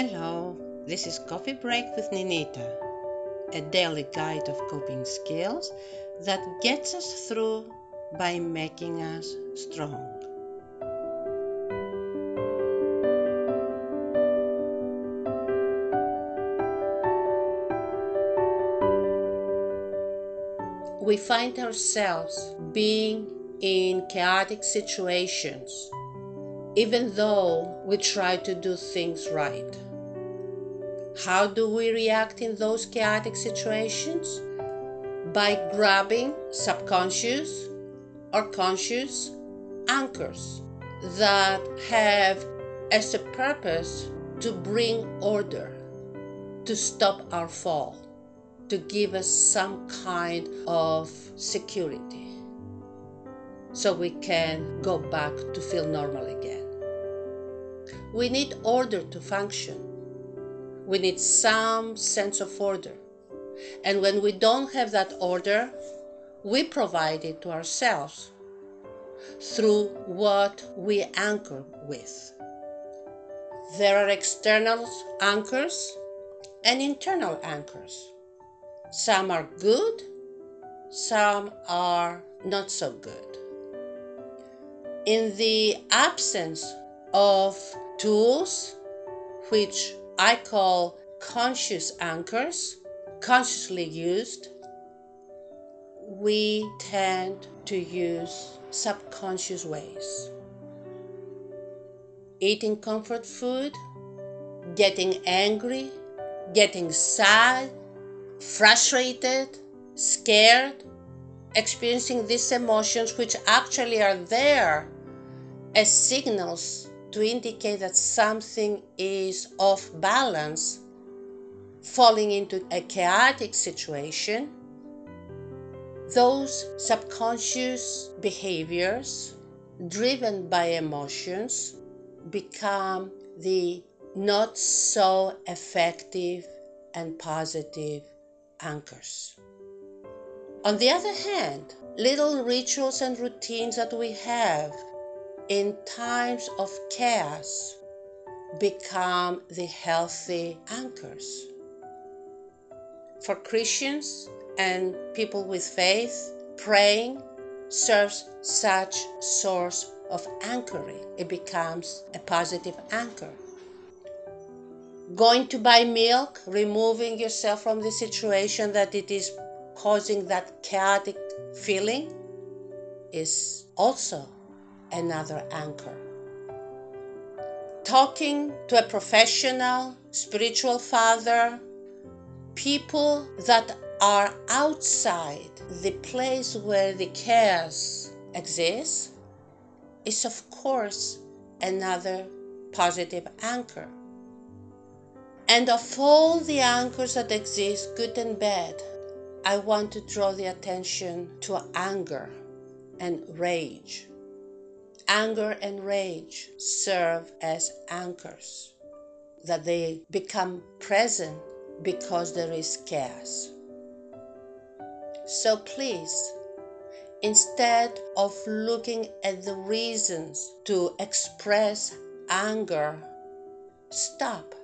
Hello, this is Coffee Break with Ninita, a daily guide of coping skills that gets us through by making us strong. We find ourselves being in chaotic situations, even though we try to do things right. How do we react in those chaotic situations? By grabbing subconscious or conscious anchors that have as a purpose to bring order, to stop our fall, to give us some kind of security, so we can go back to feel normal again. We need order to function. We need some sense of order. And when we don't have that order, we provide it to ourselves through what we anchor with. There are external anchors and internal anchors. Some are good, some are not so good. In the absence of tools, which I call conscious anchors, consciously used, we tend to use subconscious ways. Eating comfort food, getting angry, getting sad, frustrated, scared, experiencing these emotions, which actually are there as signals to indicate that something is off balance, falling into a chaotic situation. Those subconscious behaviors driven by emotions become the not so effective and positive anchors. On the other hand, little rituals and routines that we have in times of chaos become the healthy anchors. For Christians and people with faith, praying serves such source of anchoring. It becomes a positive anchor. Going to buy milk, removing yourself from the situation that it is causing that chaotic feeling, is also another anchor. Talking to a professional, spiritual father, people that are outside the place where the chaos exists, is of course another positive anchor. And of all the anchors that exist, good and bad, I want to draw the attention to anger and rage. Anger and rage serve as anchors, that they become present because there is chaos. So please, instead of looking at the reasons to express anger, stop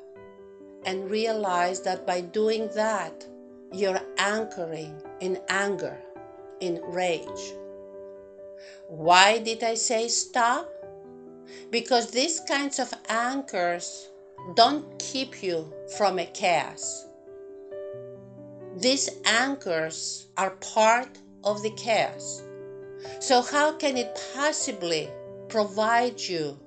and realize that by doing that, you're anchoring in anger, in rage. Why did I say stop? Because these kinds of anchors don't keep you from a chaos. These anchors are part of the chaos. So how can it possibly provide you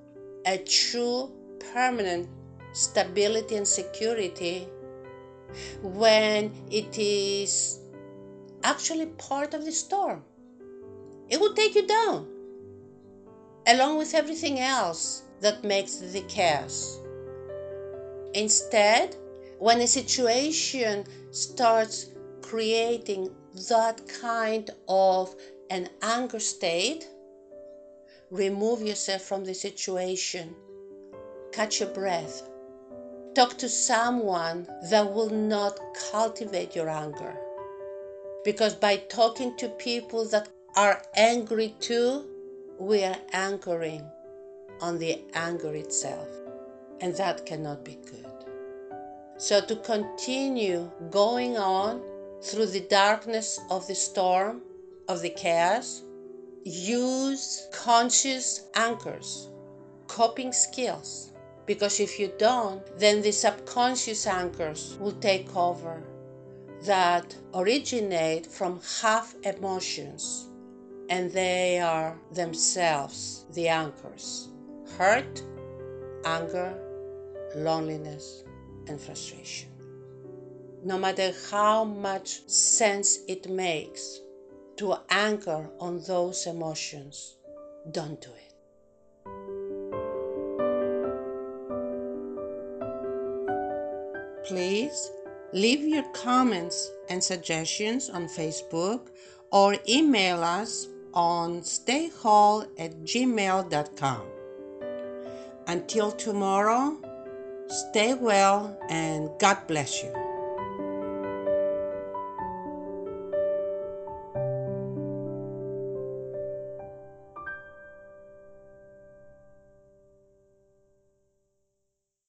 a true, permanent stability and security when it is actually part of the storm? It will take you down, along with everything else that makes the chaos. Instead, when a situation starts creating that kind of an anger state, remove yourself from the situation, catch your breath, talk to someone that will not cultivate your anger. Because by talking to people that are angry too, we are anchoring on the anger itself. And that cannot be good. So to continue going on through the darkness of the storm, of the chaos, use conscious anchors, coping skills. Because if you don't, then the subconscious anchors will take over that originate from half emotions, and they are themselves the anchors: hurt, anger, loneliness, and frustration. No matter how much sense it makes to anchor on those emotions, don't do it. Please leave your comments and suggestions on Facebook or email us on staywhole@gmail.com. Until tomorrow, stay well and God bless you.